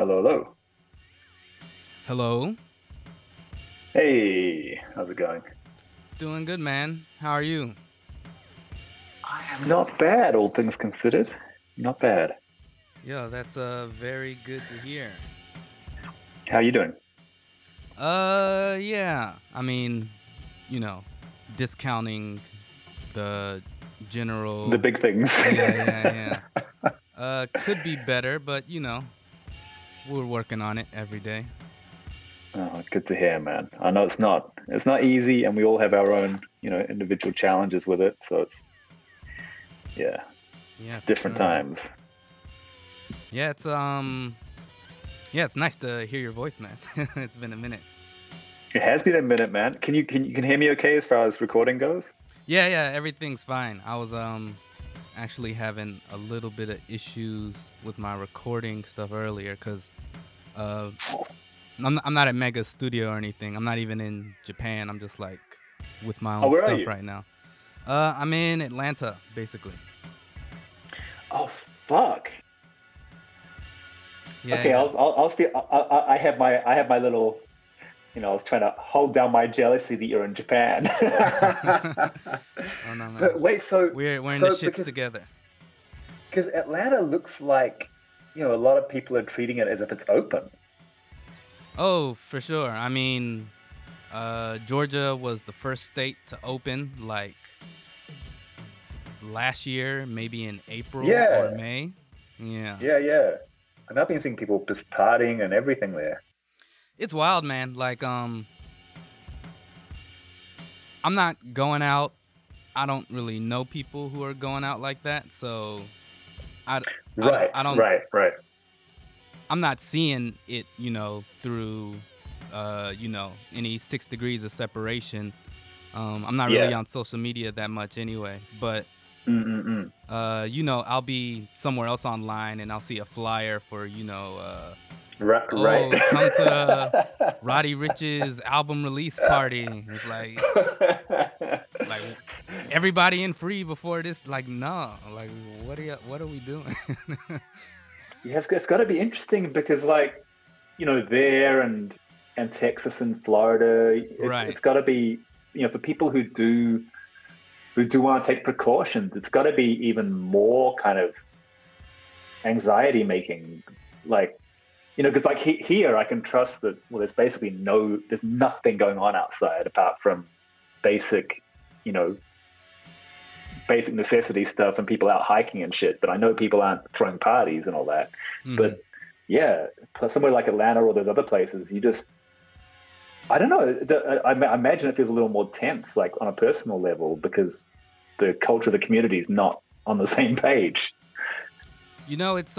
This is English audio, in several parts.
Hello, hello. Hello. Hey, how's it going? Doing good, man. How are you? I am not bad, all things considered. Not bad. Yeah, that's very good to hear. How are you doing? Yeah. I mean, discounting the general... The big things. Yeah. Could be better, but, we're working on it every day. Oh, good to hear, man. I know it's not easy, and we all have our own, individual challenges with it. So it's, it's different times. Yeah, it's nice to hear your voice, man. It's been a minute. It has been a minute, man. Can you hear me okay as far as recording goes? Yeah, everything's fine. I was actually having a little bit of issues with my recording stuff earlier because I'm not at Mega's studio or anything. I'm not even in Japan. I'm just like with my own stuff right now. I'm in Atlanta, basically. Oh fuck. Yeah, okay, yeah. I'll still. I have my little. I was trying to hold down my jealousy that you're in Japan. Oh no, man! But wait, so we're in the shits together. Because Atlanta looks like, a lot of people are treating it as if it's open. Oh, for sure. I mean, Georgia was the first state to open, like last year, maybe in April or May. Yeah. And I've been seeing people just partying and everything there. It's wild, man. Like, I'm not going out. I don't really know people who are going out like that. So, I don't. I'm not seeing it, through, any 6 degrees of separation. I'm not really on social media that much anyway, but. I'll be somewhere else online and I'll see a flyer for, right. Come to Roddy Rich's album release party. It's like everybody in free before this. Like, no, like, what are we doing? Yeah, it's got to be interesting because, like, there and Texas and Florida, it's got to be, for people who do want to take precautions, it's got to be even more kind of anxiety-making. Like, because like here, I can trust that. Well, there's basically there's nothing going on outside apart from basic, basic necessity stuff and people out hiking and shit. But I know people aren't throwing parties and all that. Mm-hmm. But yeah, somewhere like Atlanta or those other places, you just, I don't know. I imagine it feels a little more tense, like on a personal level, because the culture of the community is not on the same page. It's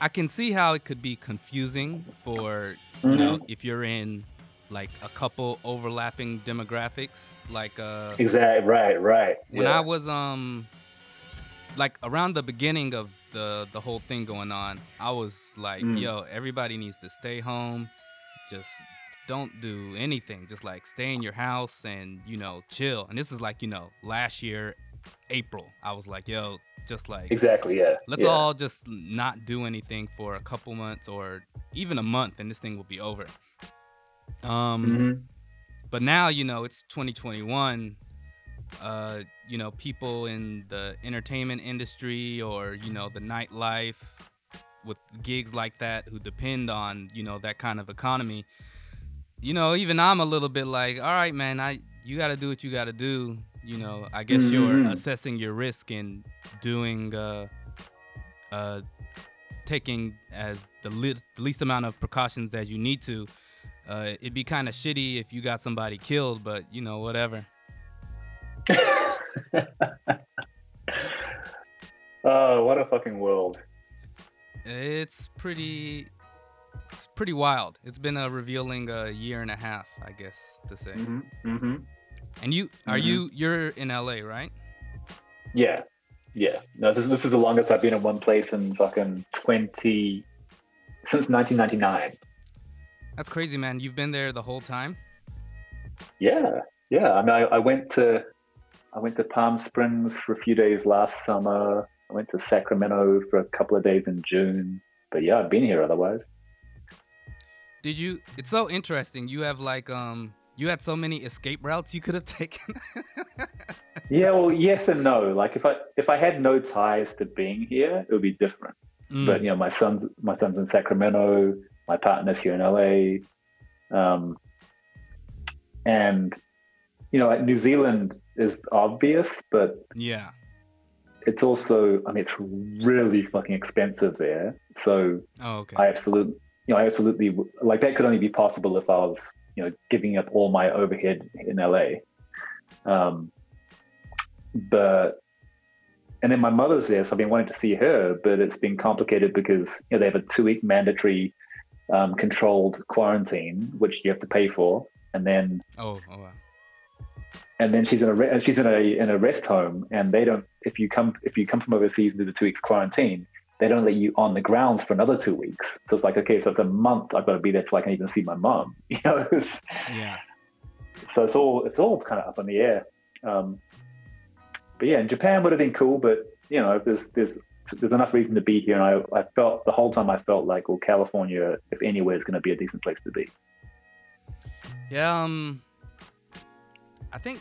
I can see how it could be confusing for if you're in like a couple overlapping demographics, like exactly right. When I was like around the beginning of the whole thing going on, I was like, yo, everybody needs to stay home. Just don't do anything. Just like stay in your house and, chill. And this is like, last year, April. I was like, yo, just like... Exactly, yeah. Let's all just not do anything for a couple months or even a month and this thing will be over. But now, it's 2021. People in the entertainment industry or, the nightlife with gigs like that who depend on, that kind of economy, even I'm a little bit like, all right, man, you got to do what you got to do. I guess you're assessing your risk and doing, taking as the least amount of precautions as you need to. It'd be kind of shitty if you got somebody killed, but, whatever. Oh, what a fucking world. It's pretty wild. It's been a revealing year and a half, I guess to say. Mm-hmm. And you're in LA, right? Yeah. No, this is the longest I've been in one place in fucking since 1999. That's crazy, man. You've been there the whole time? Yeah. I mean, I went to Palm Springs for a few days last summer. I I went to Sacramento for a couple of days in June. But yeah, I've been here otherwise. Did you? It's so interesting. You have like you had so many escape routes you could have taken. Yeah, well, yes and no. Like if I had no ties to being here, it would be different. Mm. But you know, my son's in Sacramento. My partner's here in LA. And you know, like New Zealand is obvious, but yeah, it's also, I mean, it's really fucking expensive there. So I absolutely like that could only be possible if I was, you know, giving up all my overhead in LA. And then my mother's there, so I've been wanting to see her, but it's been complicated because, you know, they have a 2-week mandatory controlled quarantine, which you have to pay for, and then she's in a rest home, and they don't. If you come from overseas and do the 2 weeks quarantine, they don't let you on the grounds for another 2 weeks. So it's like, okay, so it's a month I've got to be there so I can even see my mom. You know, yeah. So it's all kind of up in the air. But yeah, in Japan would have been cool, but you know, there's enough reason to be here, and I felt the whole time like, well, California, if anywhere, is going to be a decent place to be. Yeah. I think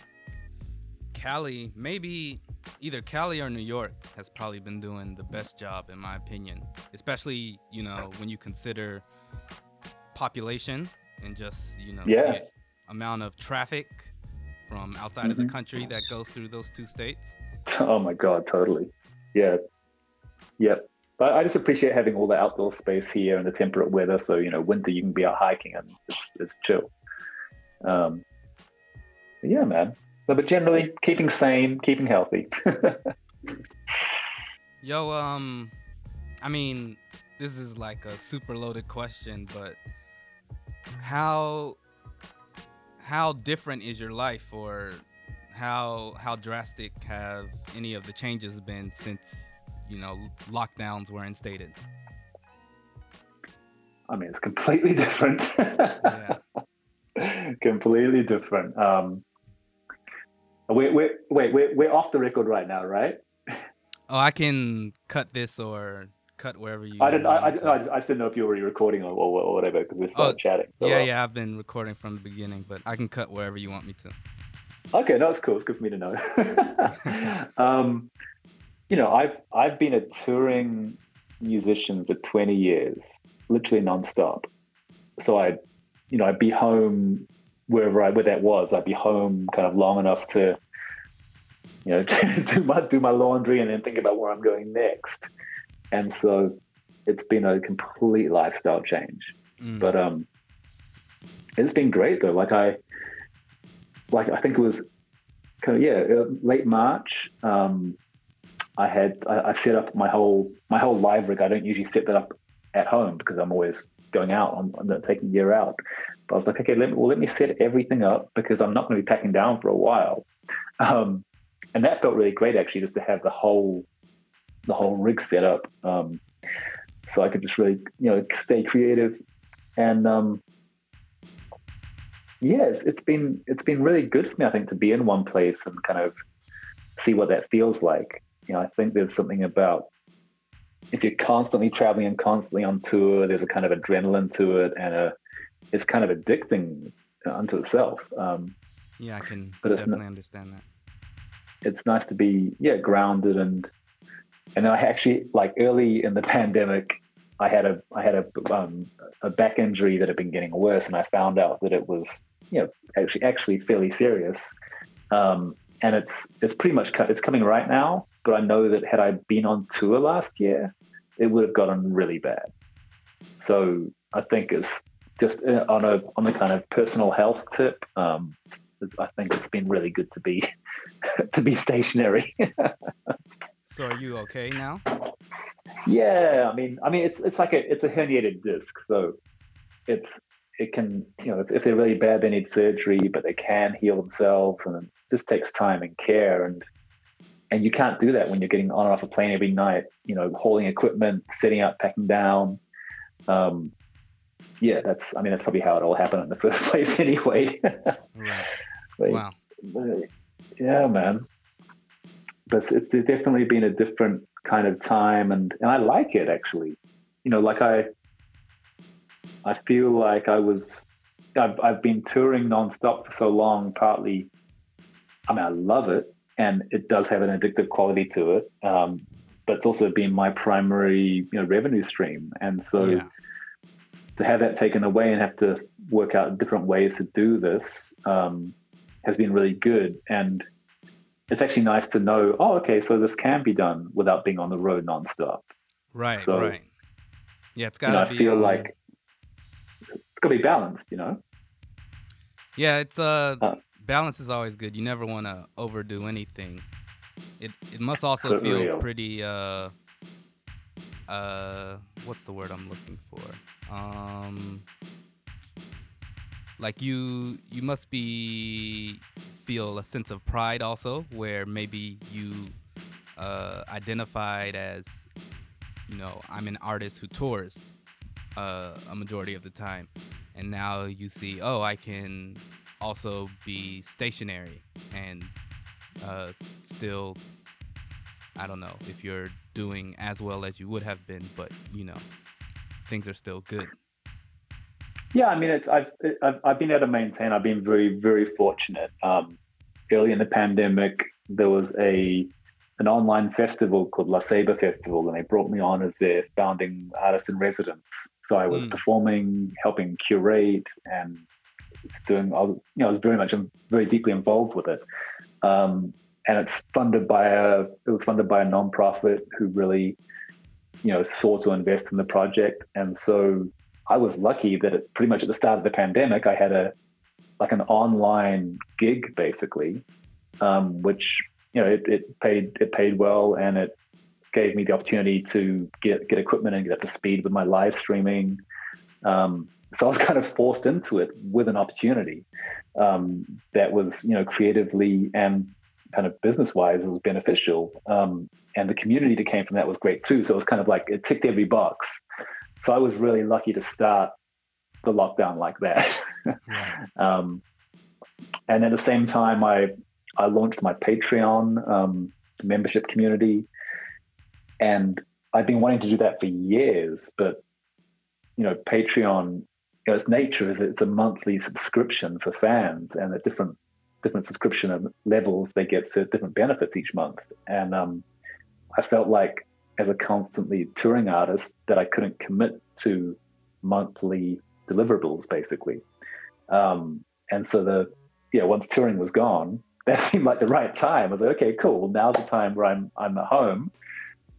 Cali, maybe either Cali or New York has probably been doing the best job, in my opinion, especially, you know, when you consider population and just, you know, the amount of traffic from outside of the country that goes through those two states. Oh my God, totally. Yeah. Yep. But I just appreciate having all the outdoor space here and the temperate weather. So, you know, winter, you can be out hiking and it's chill. Yeah, man. But generally, keeping sane, keeping healthy. Yo, I mean, this is like a super loaded question, but how different is your life, or how drastic have any of the changes been since, you know, lockdowns were instated? I mean, it's completely different. Yeah. Completely different. We're off the record right now, right? Oh, I can cut this or cut wherever you. I didn't know if you were already recording or whatever, because we're still chatting. So yeah, I've been recording from the beginning, but I can cut wherever you want me to. Okay, no, it's cool. It's good for me to know. You know, I've been a touring musician for 20 years, literally nonstop. So I'd be home. Where that was, I'd be home kind of long enough to, you know, do my laundry and then think about where I'm going next. And so it's been a complete lifestyle change. Mm. But it's been great though. I think it was kind of late March. I set up my whole live rig. I don't usually set that up at home because I'm always going out. I'm not taking a year out. But I was like, okay, let me set everything up because I'm not going to be packing down for a while. And that felt really great, actually, just to have the whole rig set up. So I could just really, you know, stay creative. And it's been really good for me, I think, to be in one place and kind of see what that feels like. You know, I think there's something about, if you're constantly traveling and constantly on tour, there's a kind of adrenaline to it, and it's kind of addicting unto itself. I can definitely understand that. It's nice to be grounded, and I actually, like, early in the pandemic, I had a back injury that had been getting worse, and I found out that it was, you know, actually fairly serious. And it's pretty much it's coming right now, but I know that had I been on tour last year, it would have gotten really bad. So I think it's just on the kind of personal health tip. I think it's been really good to be stationary. So are you okay now? Yeah, I mean it's like it's a herniated disc, so it can, you know, if they're really bad, they need surgery, but they can heal themselves, and it just takes time and care. And you can't do that when you're getting on and off a plane every night, you know, hauling equipment, setting up, packing down. That's probably how it all happened in the first place anyway. Right. Wow. Yeah, man. But it's definitely been a different kind of time, and I like it actually. You know, like I feel like I've been touring nonstop for so long. Partly, I mean, I love it, and it does have an addictive quality to it. But it's also been my primary, you know, revenue stream, and so to have that taken away and have to work out different ways to do this has been really good. And it's actually nice to know, oh, okay, so this can be done without being on the road nonstop. Right, so, right. Yeah, it's got to be... I feel like it's got to be balanced, you know? Yeah, it's balance is always good. You never want to overdo anything. It must also feel real. Pretty... what's the word I'm looking for? Like you must feel a sense of pride also, where maybe you identified as, you know, I'm an artist who tours a majority of the time, and now you see, oh, I can also be stationary and still, I don't know if you're doing as well as you would have been, but you know, things are still good. Yeah, I mean, I've been able to maintain. I've been very, very fortunate. Early in the pandemic, there was an online festival called La Sabre Festival, and they brought me on as their founding artist in residence. So I was performing, helping curate, and I was very deeply involved with it. And it was funded by a nonprofit who really, you know, sought to invest in the project. And so I was lucky that it pretty much at the start of the pandemic, I had an online gig basically, which, you know, it paid well, and it gave me the opportunity to get equipment and get up to speed with my live streaming. So I was kind of forced into it with an opportunity that was, you know, creatively and kind of business-wise, it was beneficial, and the community that came from that was great too. So it was kind of like it ticked every box. So I was really lucky to start the lockdown like that. And at the same time, I launched my Patreon membership community, and I've been wanting to do that for years. But you know, Patreon, you know, its nature is it's a monthly subscription for fans, and at different subscription levels, they get different benefits each month. And I felt like, as a constantly touring artist, that I couldn't commit to monthly deliverables, basically. And so once touring was gone, that seemed like the right time. I was like, okay, cool. Now's the time where I'm at home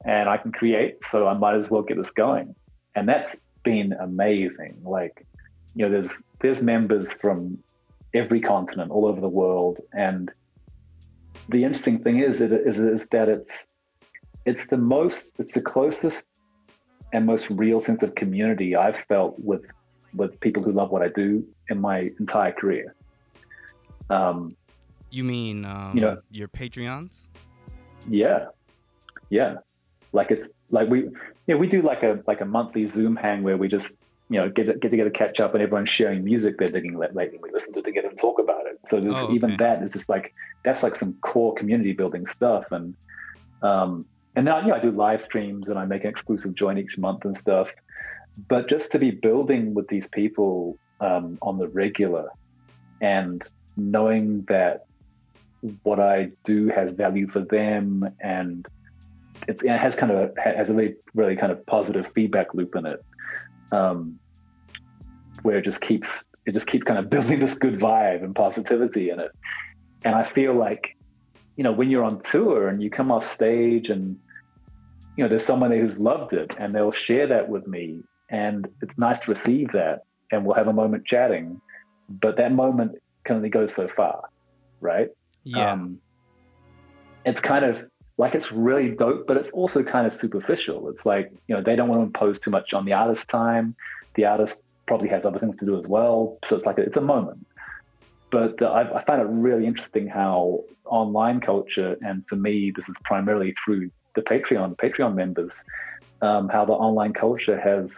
and I can create, so I might as well get this going. And that's been amazing. Like, you know, there's members from every continent, all over the world, and the interesting thing is that it's the closest and most real sense of community I've felt with people who love what I do in my entire career. You mean you know, your Patreons? Yeah, like it's like we do like a monthly Zoom hang where we just, you know, get together, catch up, and everyone's sharing music they're digging lately. We listen to it together and talk about it. So even that is just like, that's like some core community building stuff. And now, yeah, I do live streams and I make an exclusive join each month and stuff. But just to be building with these people on the regular, and knowing that what I do has value for them, and it has kind of has a really, really kind of positive feedback loop in it. Where it just keeps kind of building this good vibe and positivity in it. And I feel like, you know, when you're on tour and you come off stage and, you know, there's someone there who's loved it and they'll share that with me, and it's nice to receive that, and we'll have a moment chatting, but that moment can only go so far, right? Yeah. It's kind of like, it's really dope, but it's also kind of superficial. It's like, you know, they don't want to impose too much on the artist's time. The artist probably has other things to do as well. So it's like, it's a moment. But I find it really interesting how online culture, and for me, this is primarily through the Patreon members, how the online culture has,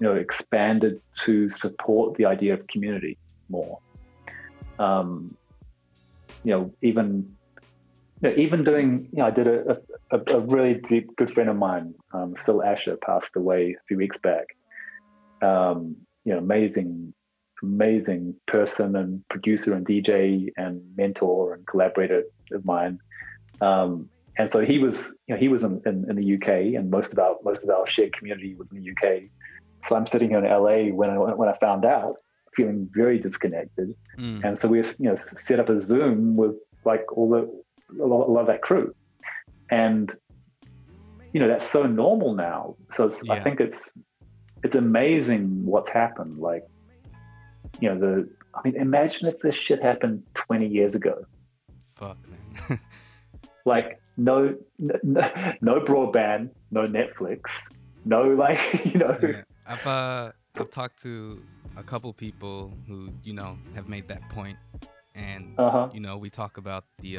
you know, expanded to support the idea of community more. You know, even... you know, even doing, you know, I did a really deep good friend of mine, Phil Asher, passed away a few weeks back. You know, amazing person and producer and DJ and mentor and collaborator of mine. And so he was, you know, he was in the UK, and most of our shared community was in the UK. So I'm sitting here in LA when I found out, feeling very disconnected. Mm. And so we, you know, set up a Zoom with like a lot of that crew, and you know, that's so normal now. So it's, yeah. I think it's amazing what's happened. Like, you know, imagine if this shit happened 20 years ago. Fuck, man. Like no broadband, no Netflix, no, like, you know. Yeah. I've talked to a couple people who, you know, have made that point, and you know, we talk about the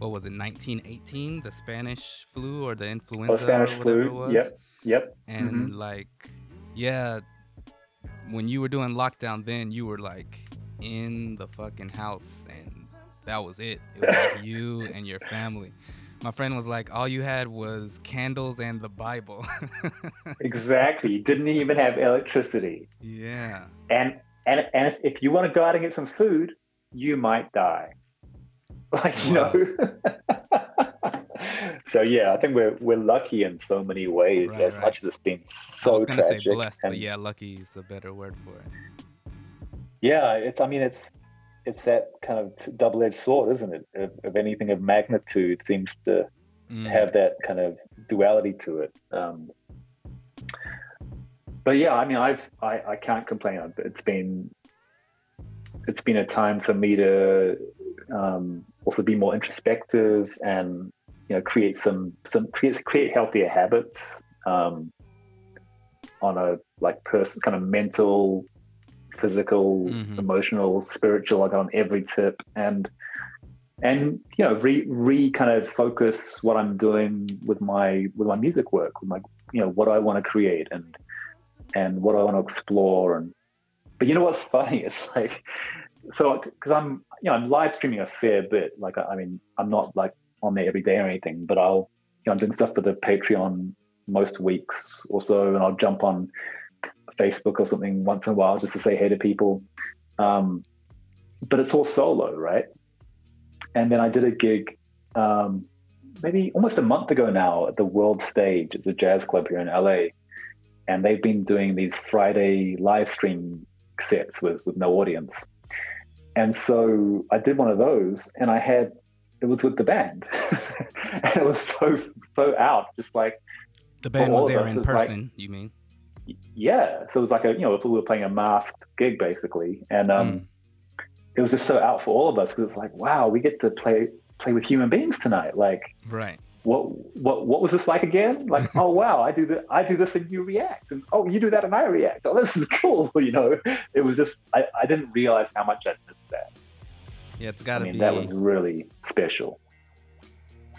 1918, the Spanish flu or the influenza, or whatever flu. It was. Yep. And like, yeah, when you were doing lockdown, then you were like in the fucking house, and that was it. It was like you and your family. My friend was like, all you had was candles and the Bible. Exactly. Didn't even have electricity. Yeah. And if you want to go out and get some food, you might die. Like, you know. So yeah, I think we're lucky in so many ways, as much as it's been so tragic. I was going to say blessed, but yeah, lucky is a better word for it. Yeah, it's that kind of double-edged sword, isn't it? Of anything of magnitude seems to have that kind of duality to it. But yeah, I mean, I can't complain. It's been a time for me to also be more introspective and, you know, create healthier habits on a like person kind of mental, physical, emotional, spiritual, like on every tip, and you know, re kind of focus what I'm doing with my music work, with my, you know, what I want to create and what I want to explore. And but you know what's funny, it's like, so because I'm, you know, I'm live streaming a fair bit, like I mean, I'm not like on there every day or anything, but I'll, you know, I'm doing stuff for the Patreon most weeks or so, and I'll jump on Facebook or something once in a while just to say hey to people, but it's all solo, right? And then I did a gig maybe almost a month ago now at the World Stage. It's a jazz club here in LA, and they've been doing these Friday live stream sets with no audience. And so I did one of those, and I had, it was with the band, and it was so out, just like the band was there in person, like, you mean? Yeah, so it was like a, you know, we were playing a masked gig basically, and it was just so out for all of us, because it's like, wow, we get to play with human beings tonight. Like, right? What was this like again? Like, oh wow, I do this and you react, and oh, you do that and I react. Oh, this is cool, you know. It was just I didn't realize how much I did that. Yeah, it's got to be. That was really special.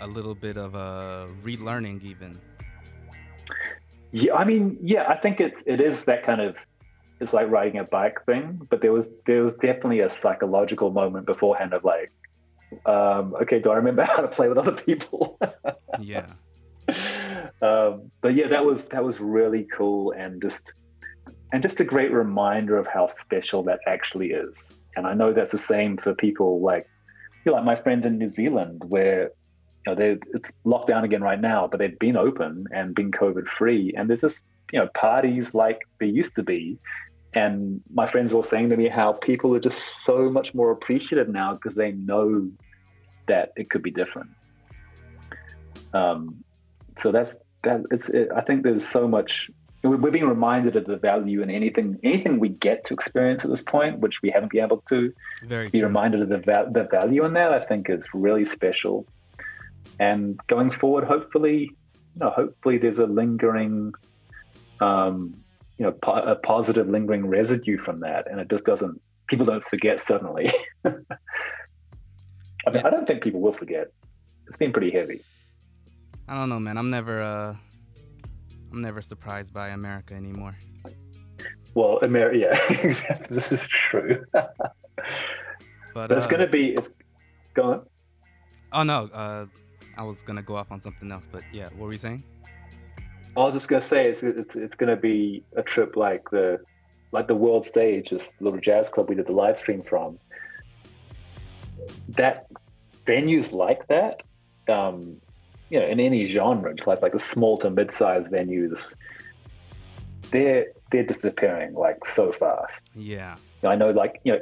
A little bit of a relearning, even. Yeah, I mean, yeah, I think it is that kind of, it's like riding a bike thing, but there was definitely a psychological moment beforehand of like, okay, do I remember how to play with other people? Yeah. But yeah, that was really cool, and just a great reminder of how special that actually is. And I know that's the same for people like, you know, like my friends in New Zealand, where, you know, it's locked down again right now, but they've been open and been COVID free, and there's just, you know, parties like there used to be. And my friends were saying to me how people are just so much more appreciative now because they know that it could be different. So that's that. I think there's so much. We're being reminded of the value in anything we get to experience at this point, which we haven't been able to. Very be true. Reminded of the value in that, I think, is really special. And going forward, hopefully there's a lingering, you know, a positive lingering residue from that, and it just doesn't. People don't forget suddenly. I mean, I don't think people will forget. It's been pretty heavy. I don't know, man. I'm never surprised by America anymore. Well, America, yeah, exactly. This is true. But it's going to be. Go on. Oh, no. I was going to go off on something else, but yeah, what were you saying? I was just going to say it's going to be a trip like the World Stage, this little jazz club we did the live stream from. That venues like that, in any genre, just like the small to mid-sized venues, they're disappearing like so fast. Yeah. I know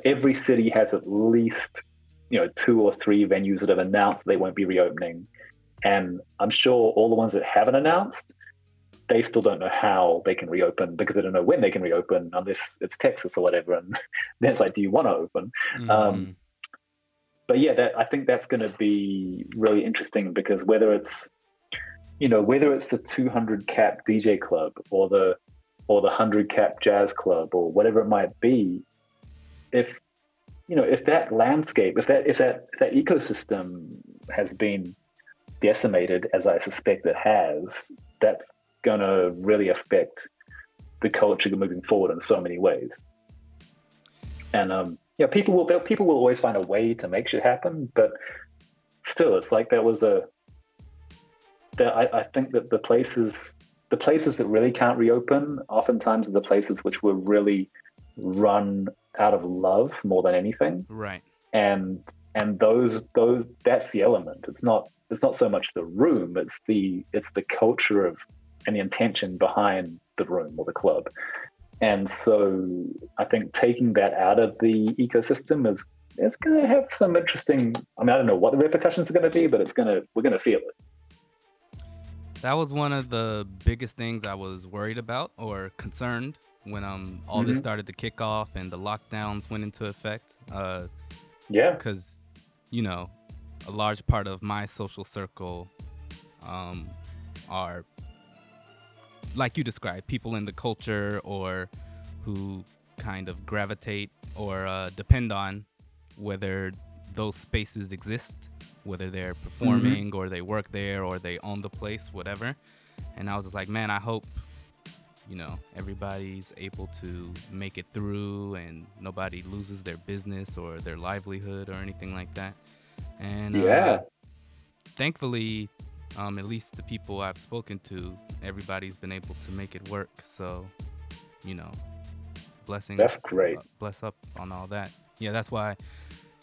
every city has at least 2 or 3 venues that have announced they won't be reopening. And I'm sure all the ones that haven't announced, they still don't know how they can reopen because they don't know when they can reopen unless it's Texas or whatever. And then it's like, do you want to open? Mm-hmm. But yeah, I think that's going to be really interesting because whether it's the 200 cap DJ club or the 100 cap jazz club or whatever it might be, if that landscape, if that ecosystem has been decimated, as I suspect it has, that's going to really affect the culture moving forward in so many ways. And people will always find a way to make shit happen, but still, it's like I think that the places that really can't reopen oftentimes are the places which were really run out of love more than anything, right? And those that's the element. It's not so much the room; it's the culture of and the intention behind the room or the club. And so I think taking that out of the ecosystem is going to have some interesting, I don't know what the repercussions are going to be, but we're going to feel it. That was one of the biggest things I was worried about or concerned when all this started to kick off and the lockdowns went into effect. Yeah. Because, a large part of my social circle are, like you described, people in the culture or who kind of gravitate or depend on whether those spaces exist, whether they're performing or they work there or they own the place, whatever. And I was just like, man, I hope, everybody's able to make it through and nobody loses their business or their livelihood or anything like that. And thankfully, at least the people I've spoken to, everybody's been able to make it work. So, blessings. That's great. Bless up on all that. Yeah, that's why,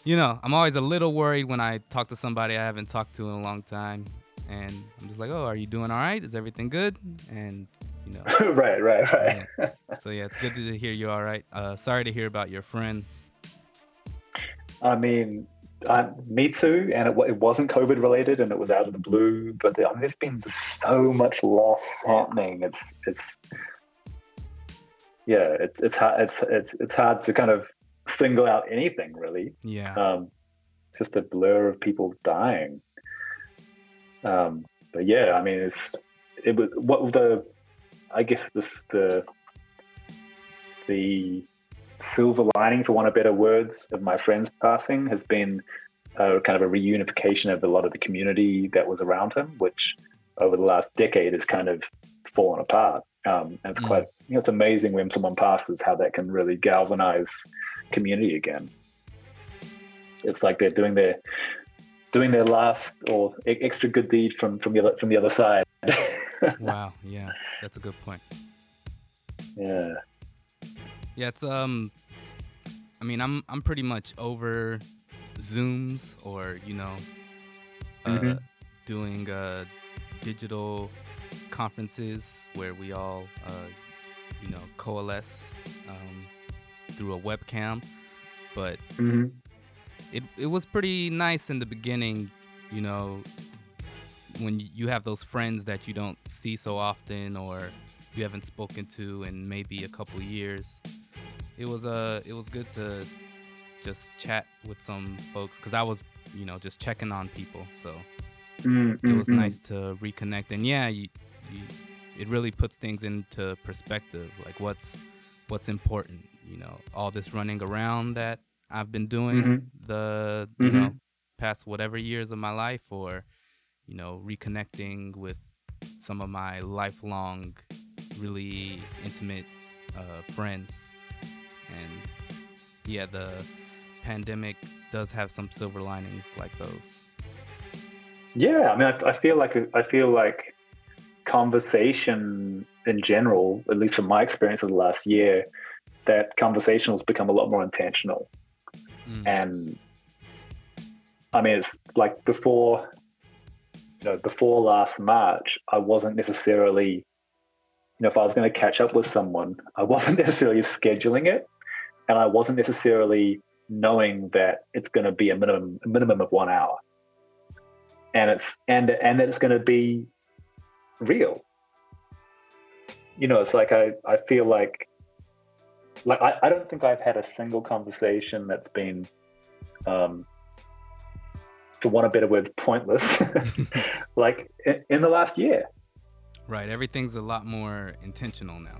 I'm always a little worried when I talk to somebody I haven't talked to in a long time. And I'm just like, oh, are you doing all right? Is everything good? And, Right. Yeah. So, yeah, it's good to hear you're all right. Sorry to hear about your friend. Me too, and it wasn't COVID related, and it was out of the blue. But there's been so much loss happening. It's hard to kind of single out anything really. Yeah, just a blur of people dying. But yeah, it was what the, I guess this the silver lining, for want of better words, of my friend's passing has been kind of a reunification of a lot of the community that was around him, which over the last decade has kind of fallen apart. And it's quite, it's amazing when someone passes how that can really galvanize community again. It's like they're doing their last or extra good deed from the other side. Wow, yeah, that's a good point. Yeah. Yeah, it's I'm pretty much over Zooms or doing digital conferences where we all coalesce through a webcam. But it was pretty nice in the beginning, when you have those friends that you don't see so often or you haven't spoken to in maybe a couple years. It was good to just chat with some folks because I was, just checking on people. So it was nice to reconnect. And yeah, it really puts things into perspective, like what's important. All this running around that I've been doing the past whatever years of my life, or reconnecting with some of my lifelong, really intimate friends. And yeah, the pandemic does have some silver linings like those. Yeah, I mean, I feel like conversation in general, at least from my experience of the last year, that conversation has become a lot more intentional. Mm. And I mean, it's like before last March, I wasn't necessarily, if I was going to catch up with someone, I wasn't necessarily scheduling it, and I wasn't necessarily knowing that it's going to be a minimum of 1 hour, and that it's going to be real. It's like I feel like I don't think I've had a single conversation that's been, to want a better word, pointless, like in the last year. Right. Everything's a lot more intentional now.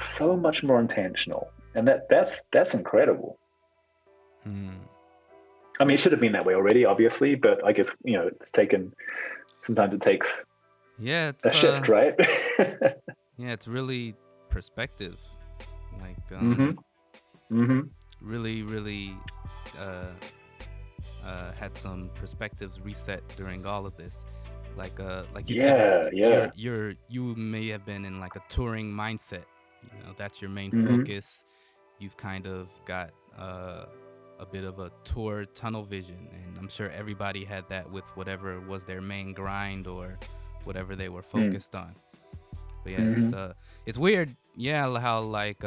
So much more intentional. And that's incredible. Mm. I mean, it should have been that way already, obviously, but I guess, sometimes it takes a shift, right? Yeah. It's really perspective. Like, really, really, had some perspectives reset during all of this. Like you said, you may have been in like a touring mindset. That's your main focus. You've kind of got a bit of a tour tunnel vision, and I'm sure everybody had that with whatever was their main grind or whatever they were focused on. But yeah, it's weird. Yeah, how like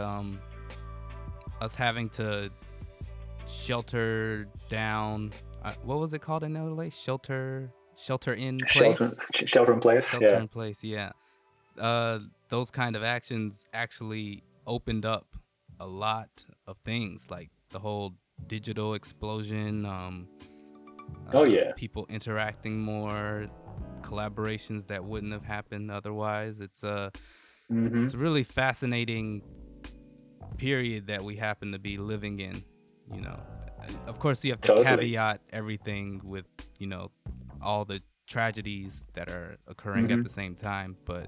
us having to shelter down. What was it called in LA? Shelter in place. Yeah. Those kind of actions actually opened up a lot of things, like the whole digital explosion. People interacting more, collaborations that wouldn't have happened otherwise. It's a really fascinating period that we happen to be living in. Of course, you have to caveat everything with all the tragedies that are occurring at the same time, but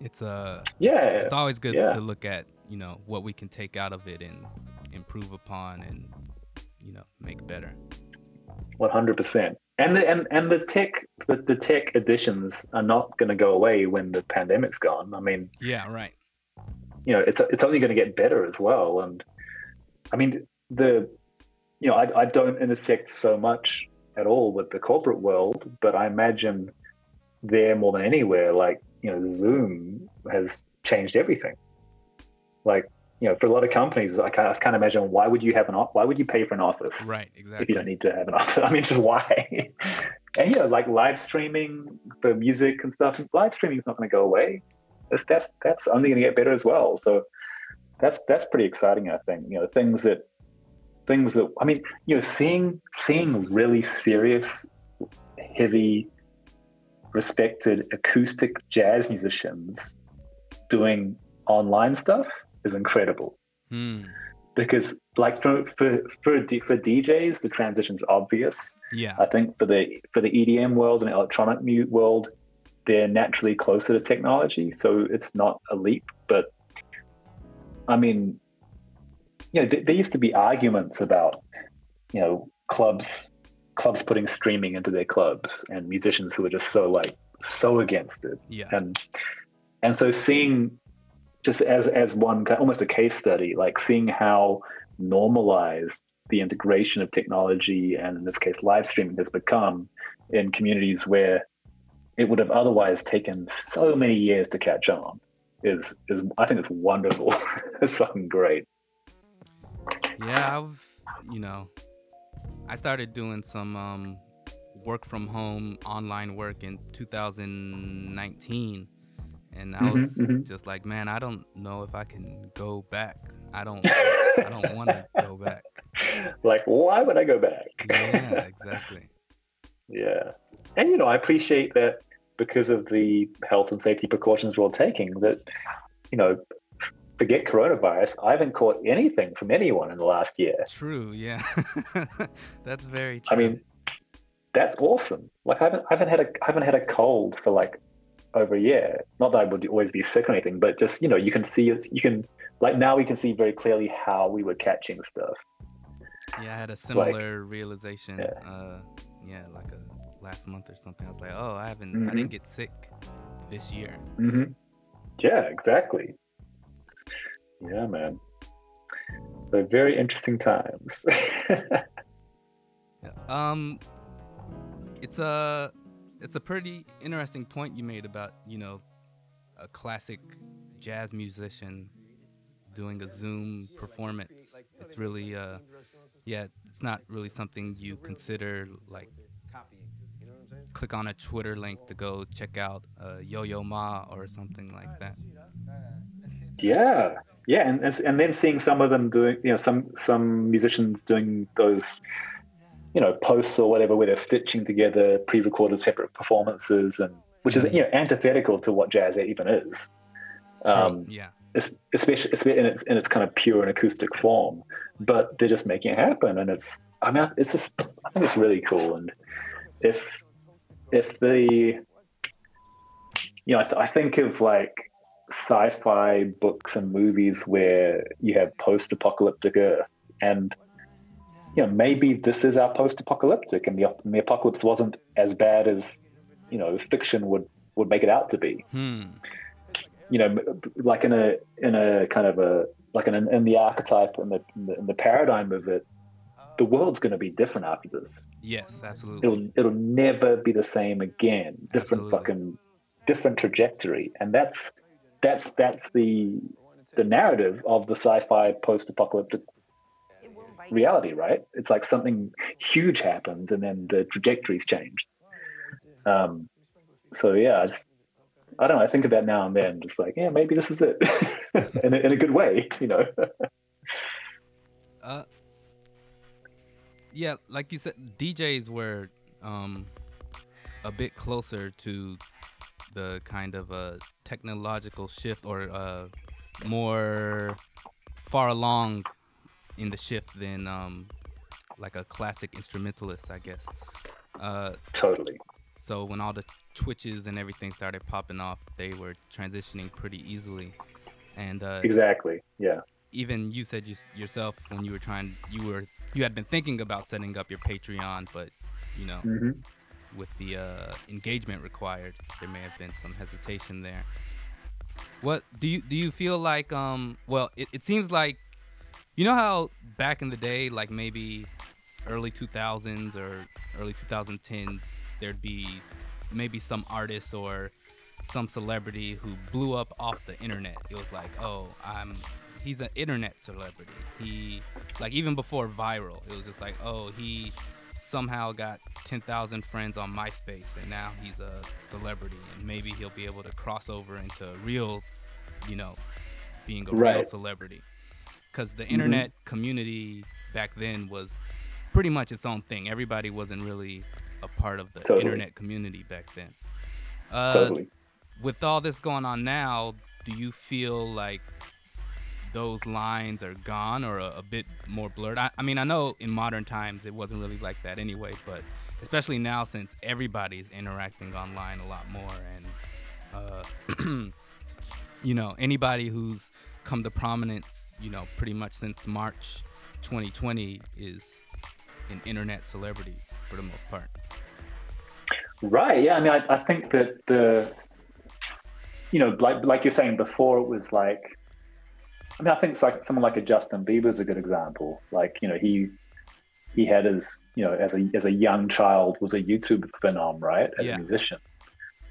it's it's always good to look at what we can take out of it and improve upon and make better. 100%. And the tech additions are not going to go away when the pandemic's gone. I mean, yeah, right. It's only going to get better as well. And I mean, I don't intersect so much at all with the corporate world, but I imagine there more than anywhere, like, Zoom has changed everything. Like, for a lot of companies, I can't imagine why would you pay for an office? Right, exactly. If you don't need to have an office. I mean, just why? And like live streaming for music and stuff, live streaming is not going to go away. That's only going to get better as well. So that's pretty exciting, I think. Things that I mean, seeing really serious, heavy, respected acoustic jazz musicians doing online stuff is incredible. Mm. Because like for DJs, the transition's obvious. Yeah, I think for the EDM world and electronic music world, they're naturally closer to technology, so it's not a leap. But I mean, there used to be arguments about, clubs putting streaming into their clubs and musicians who were just so against it. Yeah. And so seeing just as one, almost a case study, like seeing how normalized the integration of technology and in this case, live streaming has become in communities where it would have otherwise taken so many years to catch on is I think it's wonderful. It's fucking great. Yeah, I started doing some work from home, online work in 2019, and I was just like, man, I don't know if I can go back. I don't want to go back. Like, why would I go back? Yeah, exactly. Yeah, and I appreciate that because of the health and safety precautions we're all taking. That forget coronavirus, I haven't caught anything from anyone in the last year. True, yeah. That's very true. I mean, that's awesome. Like I haven't had a cold for like over a year. Not that I would always be sick or anything, but just you can see it. You can now we can see very clearly how we were catching stuff. Yeah, I had a similar realization yeah, like a last month or something. I was like, oh, I didn't get sick this year. Mm-hmm. Yeah, exactly. Yeah, man. So very interesting times. It's a pretty interesting point you made about, you know, a classic jazz musician doing a Zoom performance. It's really, it's not really something you consider, like, click on a Twitter link to go check out Yo-Yo Ma or something like that. Yeah, and then seeing some of them doing, you know, some musicians doing those, you know, posts or whatever where they're stitching together pre-recorded separate performances, and which is, you know, antithetical to what jazz even is. Especially in its kind of pure and acoustic form, but they're just making it happen, and I think it's really cool. And if the, you know, I think of like sci-fi books and movies where you have post-apocalyptic Earth, and you know, maybe this is our post-apocalyptic, and the apocalypse wasn't as bad as, you know, fiction would make it out to be. You know, like in a kind of a like in the archetype and the paradigm of it, the world's going to be different after this. Yes, absolutely. It'll never be the same again. Different trajectory, and that's the narrative of the sci-fi post-apocalyptic reality, right? It's like something huge happens, and then the trajectory's changed. So yeah, I don't know. I think about now and then, just like, yeah, maybe this is it, in a good way, you know. Yeah, like you said, DJs were a bit closer to the kind of a technological shift, or more far along in the shift than like a classic instrumentalist, I guess. Totally. So when all the Twitches and everything started popping off, they were transitioning pretty easily. And exactly, yeah. Even you said yourself when you were you had been thinking about setting up your Patreon, but you know, with the engagement required, there may have been some hesitation there. What do you feel like? Well, it seems like, you know how back in the day, like maybe early 2000s or early 2010s, there'd be maybe some artist or some celebrity who blew up off the internet. It was like, oh, he's an internet celebrity. He, like, even before viral, it was just like, oh, he somehow got 10,000 friends on MySpace, and now he's a celebrity, and maybe he'll be able to cross over into real, you know, being a real celebrity. Because the internet community back then was pretty much its own thing. Everybody wasn't really a part of the internet community back then. With all this going on now, do you feel like those lines are gone or a bit more blurred? I mean, I know in modern times it wasn't really like that anyway, but especially now since everybody's interacting online a lot more, and you know, anybody who's come to prominence, you know, pretty much since March 2020 is an internet celebrity for the most part. Right. Yeah. I mean, I think that you know, like you're saying before, it was like, I mean, I think it's like someone like a Justin Bieber is a good example. Like, you know, he had his, you know, as a young child was a YouTube phenom, right? A musician.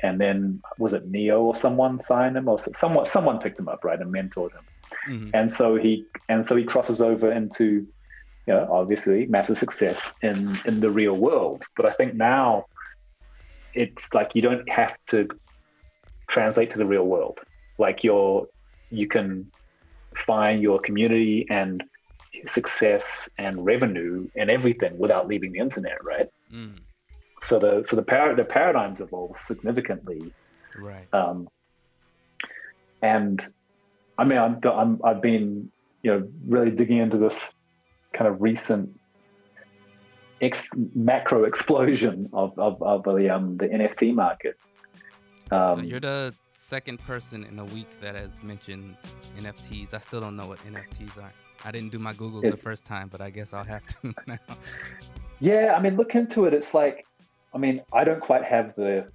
And then was it Neo or someone signed him, or someone picked him up, right, and mentored him. And so he crosses over into, you know, obviously massive success in the real world. But I think now it's like you don't have to translate to the real world. Like you can find your community and success and revenue and everything without leaving the internet, right? So the paradigms evolve significantly, right? And I mean, I've been, you know, really digging into this kind of recent macro explosion of the NFT market. You're the second person in a week that has mentioned NFTs. I still don't know what NFTs are. I didn't do my Googles the first time, but I guess I'll have to now. Yeah, I mean, look into it. It's like, I mean, I don't quite have the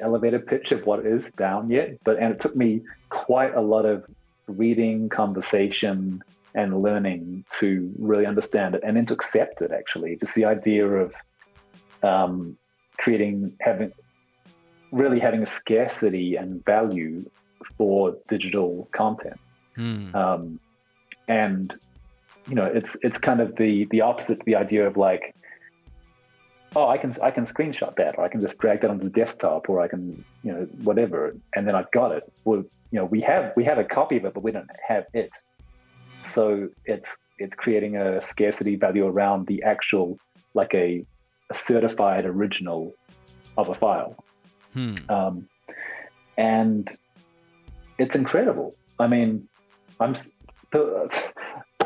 elevator pitch of what it is down yet, and it took me quite a lot of reading, conversation, and learning to really understand it, and then to accept it. Actually, just the idea of having a scarcity and value for digital content. And you know, it's kind of the opposite to the idea of like, oh, I can screenshot that, or I can just drag that onto the desktop, or I can, you know, whatever, and then I've got it. Well, you know, we have a copy of it, but we don't have it. So it's creating a scarcity value around the actual, like a certified original of a file. And it's incredible. I mean,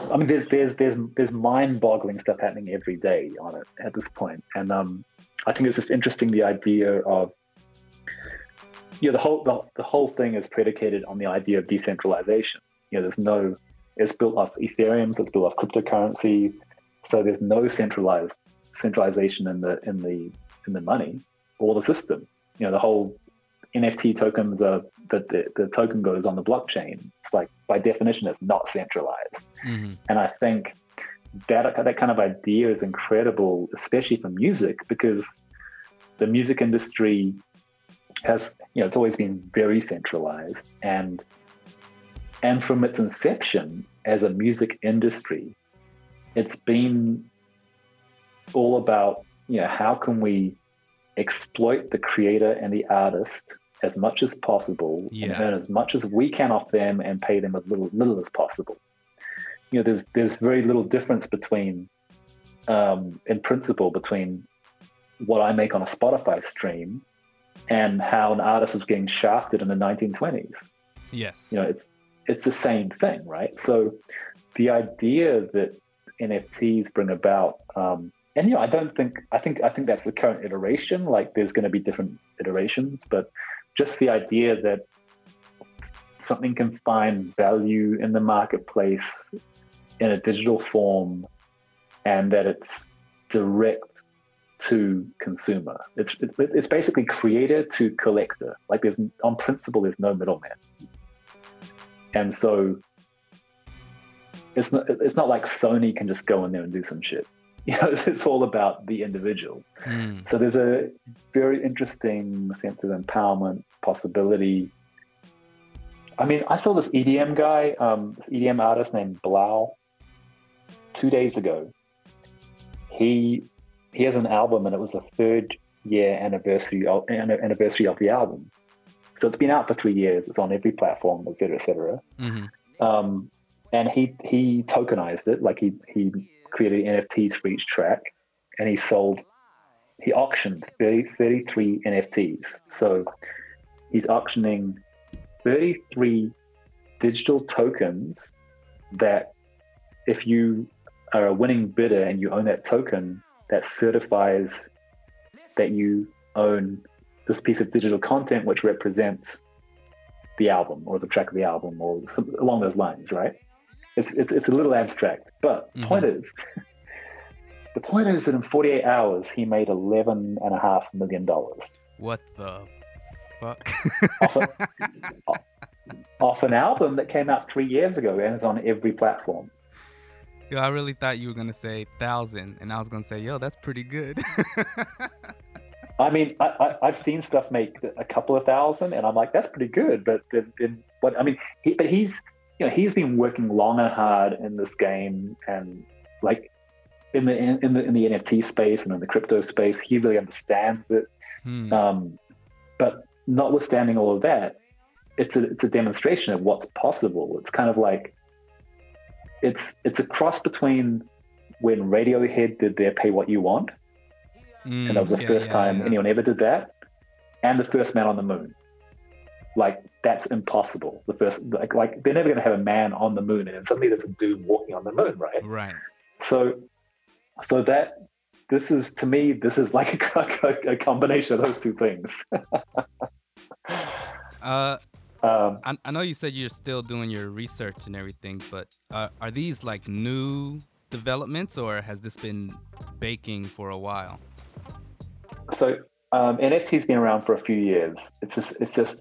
there's mind-boggling stuff happening every day on it at this point. And I think it's just interesting, the idea of, you know, the whole thing is predicated on the idea of decentralization. You know, it's built off Ethereum, so it's built off cryptocurrency, so there's no centralization in the money or the system. You know, the whole NFT tokens are that the token goes on the blockchain. It's like, by definition, it's not centralized. And I think that kind of idea is incredible, especially for music, because the music industry has, you know, it's always been very centralized, and from its inception as a music industry, it's been all about, you know, how can we exploit the creator and the artist as much as possible, and earn as much as we can off them, and pay them as little as possible. You know, there's very little difference between, in principle, between what I make on a Spotify stream and how an artist was getting shafted in the 1920s. Yes, you know, it's the same thing, right? So the idea that NFTs bring about, and you know, I think that's the current iteration. Like, there's going to be different iterations, but just the idea that something can find value in the marketplace in a digital form, and that it's direct to consumer. It's basically creator to collector. Like, there's, on principle, there's no middleman, and so it's not like Sony can just go in there and do some shit. You know, it's all about the individual. So there's a very interesting sense of empowerment possibility. I mean, I saw this EDM guy, this EDM artist named Blau, 2 days ago. He has an album, and it was the 3rd year anniversary of the album. So it's been out for 3 years. It's on every platform, et cetera, et cetera. And he tokenized it. Like, he created NFTs for each track, and he auctioned 33 NFTs. So he's auctioning 33 digital tokens that, if you are a winning bidder and you own that token, that certifies that you own this piece of digital content, which represents the album or the track of the album, or something along those lines, right? It's a little abstract, but the point is that in 48 hours he made $11.5 million. What the fuck? off an album that came out 3 years ago and is on every platform. Yo, I really thought you were gonna say 1,000, and I was gonna say, yo, that's pretty good. I mean, I've seen stuff make a couple of thousand, and I'm like, that's pretty good, but then what? I mean, he's been working long and hard in this game, and like in the NFT space and in the crypto space, he really understands it. But notwithstanding all of that, it's a demonstration of what's possible. It's kind of like it's a cross between when Radiohead did their "Pay What You Want," and that was the first time anyone ever did that, and the first man on the moon. Like, that's impossible. Like they're never going to have a man on the moon, and then suddenly there's a dude walking on the moon, right? Right. So that this is like a combination of those two things. I know you said you're still doing your research and everything, but are these like new developments, or has this been baking for a while? So NFT's been around for a few years. It's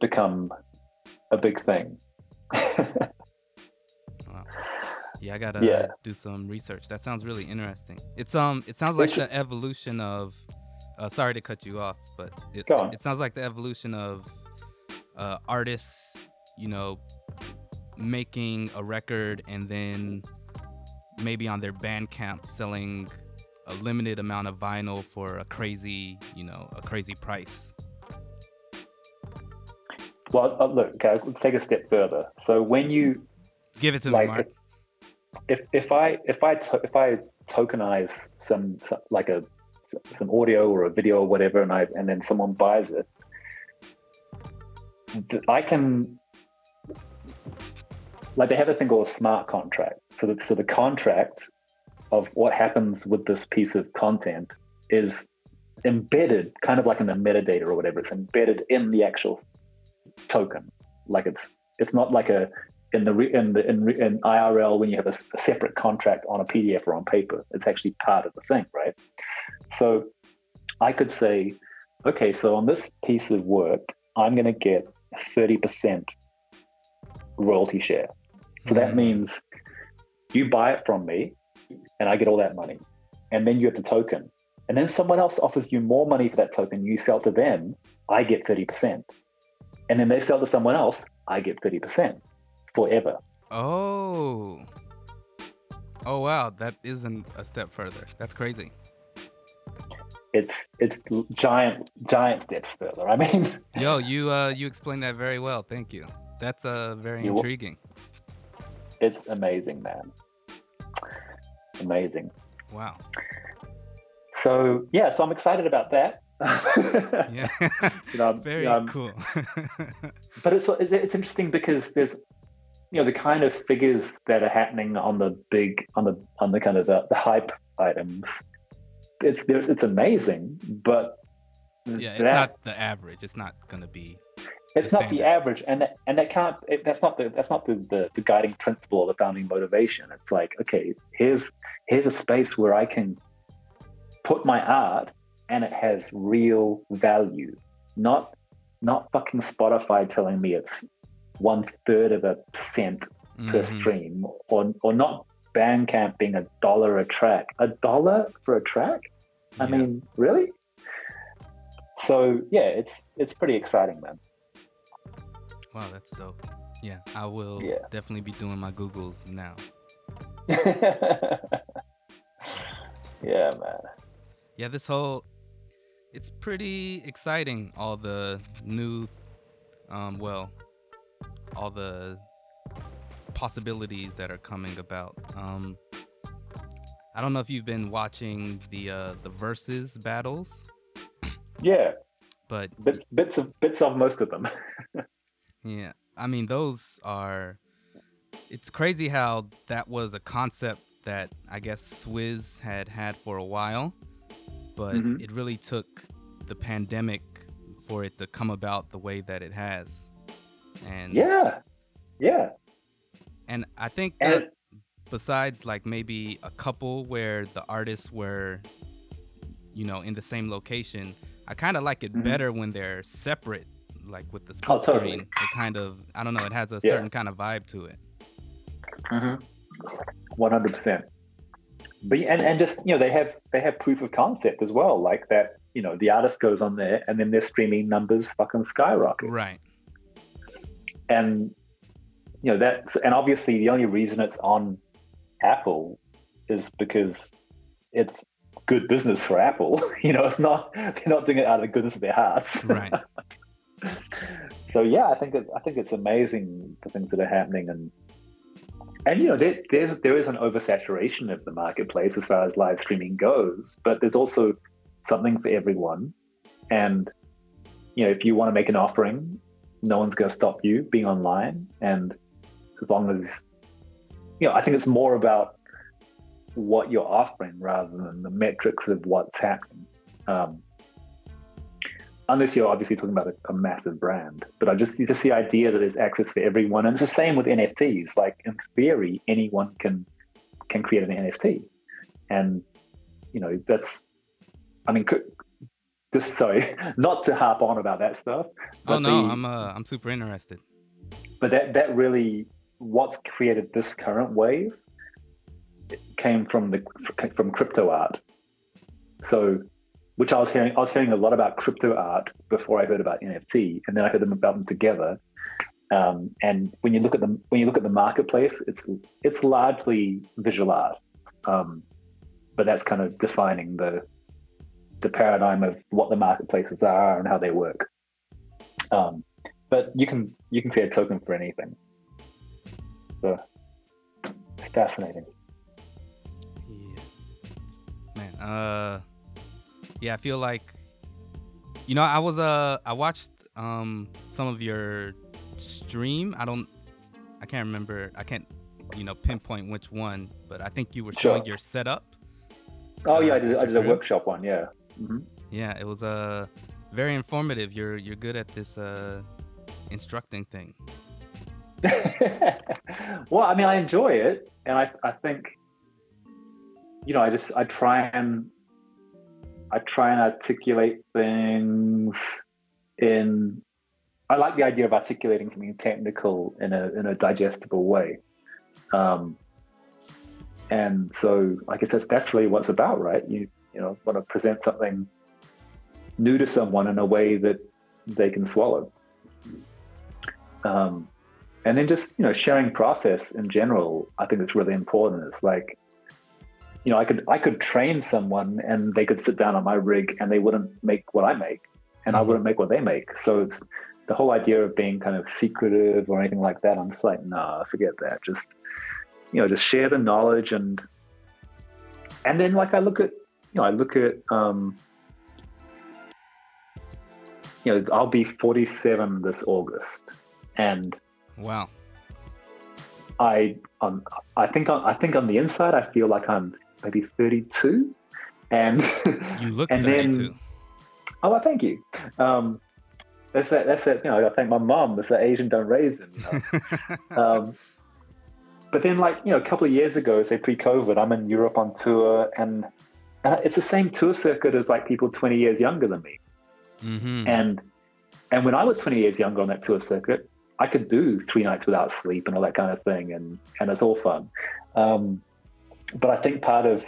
become a big thing. Wow. Yeah, I gotta do some research. That sounds really interesting. It sounds like the evolution of. Sorry to cut you off, but it sounds like the evolution of artists, you know, making a record and then maybe on their Bandcamp selling a limited amount of vinyl for a crazy price. Well, look, let's take a step further. So when you give it to me, Mark. If I tokenize some audio or a video or whatever, and then someone buys it, I can, they have a thing called a smart contract. So the contract of what happens with this piece of content is embedded, kind of like in the metadata or whatever. It's embedded in the actual token. Like it's not like a in IRL when you have a separate contract on a PDF or on paper. It's actually part of the thing, right? So I could say, okay, so on this piece of work, I'm going to get 30% royalty share. So that means you buy it from me and I get all that money. And then you have the token. And then someone else offers you more money for that token. You sell to them, I get 30%. And then they sell to someone else, I get 30% forever. Oh, wow. That isn't a step further. That's crazy. It's giant steps further. I mean, yo, you explained that very well. Thank you. That's very intriguing. It's amazing, man. Amazing. Wow. So yeah, so I'm excited about that. Yeah. Very cool. But it's interesting because there's, you know, the kind of figures that are happening on the big on the kind of the hype items. It's amazing, but yeah, it's not the average. It's not going to be. It's not the average, and that can't. That's not the guiding principle or the founding motivation. It's like, okay, here's a space where I can put my art, and it has real value. Not fucking Spotify telling me it's 1/3 of a cent per stream, or not. Bandcamp being $1 for a track. I mean, really? So yeah, it's pretty exciting, man. Wow, that's dope. Yeah, I will definitely be doing my Googles now. Yeah, man. Yeah, it's pretty exciting. All the new, all the possibilities that are coming about. I don't know if you've been watching the versus battles. Yeah, but bits of most of them. Yeah, I mean, those are. It's crazy how that was a concept that I guess Swizz had for a while, but it really took the pandemic for it to come about the way that it has. And yeah. And I think that besides like maybe a couple where the artists were, you know, in the same location, I kind of like it better when they're separate, like with the split screen. It kind of, I don't know, it has a certain kind of vibe to it. 100%. But and just, you know, they have proof of concept as well, like that, you know, the artist goes on there and then their streaming numbers fucking skyrocket. Right. And you know, and obviously the only reason it's on Apple is because it's good business for Apple. You know, it's not, they're not doing it out of the goodness of their hearts. Right. So yeah, I think it's amazing the things that are happening, and you know, there is an oversaturation of the marketplace as far as live streaming goes, but there's also something for everyone, and you know, if you want to make an offering, no one's going to stop you being online. And as long as, you know, I think it's more about what you're offering rather than the metrics of what's happening. Unless you're obviously talking about a massive brand. But I just the idea that there's access for everyone. And it's the same with NFTs. Like, in theory, anyone can create an NFT. And, you know, that's, I mean, just sorry, not to harp on about that stuff. Oh, no, I'm super interested. But that really, what's created this current wave came from crypto art. So, which I was hearing a lot about crypto art before I heard about NFT, and then I heard about them together. And when you look at the marketplace, it's largely visual art, but that's kind of defining the paradigm of what the marketplaces are and how they work. But you can create a token for anything. So it's fascinating. Yeah, man. Yeah, I feel like, you know, I watched some of your stream. I can't you know, pinpoint which one, but I think you were showing your setup. Oh yeah, I did a workshop one. Yeah. Mm-hmm. Yeah, it was very informative. You're good at this instructing thing. Well, I mean, I enjoy it, and I think, you know, I try and articulate things in. I like the idea of articulating something technical in a digestible way, and so, like I said, that's really what it's about, right? You know want to present something new to someone in a way that they can swallow, and then just, you know, sharing process in general. I think it's really important. It's like, you know, I could train someone and they could sit down on my rig and they wouldn't make what I make, and I wouldn't make what they make. So it's the whole idea of being kind of secretive or anything like that. I'm just like, nah, forget that. Just, you know, just share the knowledge. And then, like, I look at, you know, I'll be 47 this August, and wow, I think on the inside I feel like I'm maybe 32, and you look 32. Then, oh, well, thank you. That's that. You know, I thank my mom. That's that Asian don't raise them. You know? But then, like, you know, a couple of years ago, say pre-COVID, I'm in Europe on tour, and it's the same tour circuit as like people 20 years younger than me. Mm-hmm. And when I was 20 years younger on that tour circuit, I could do 3 nights without sleep and all that kind of thing, and it's all fun. But I think part of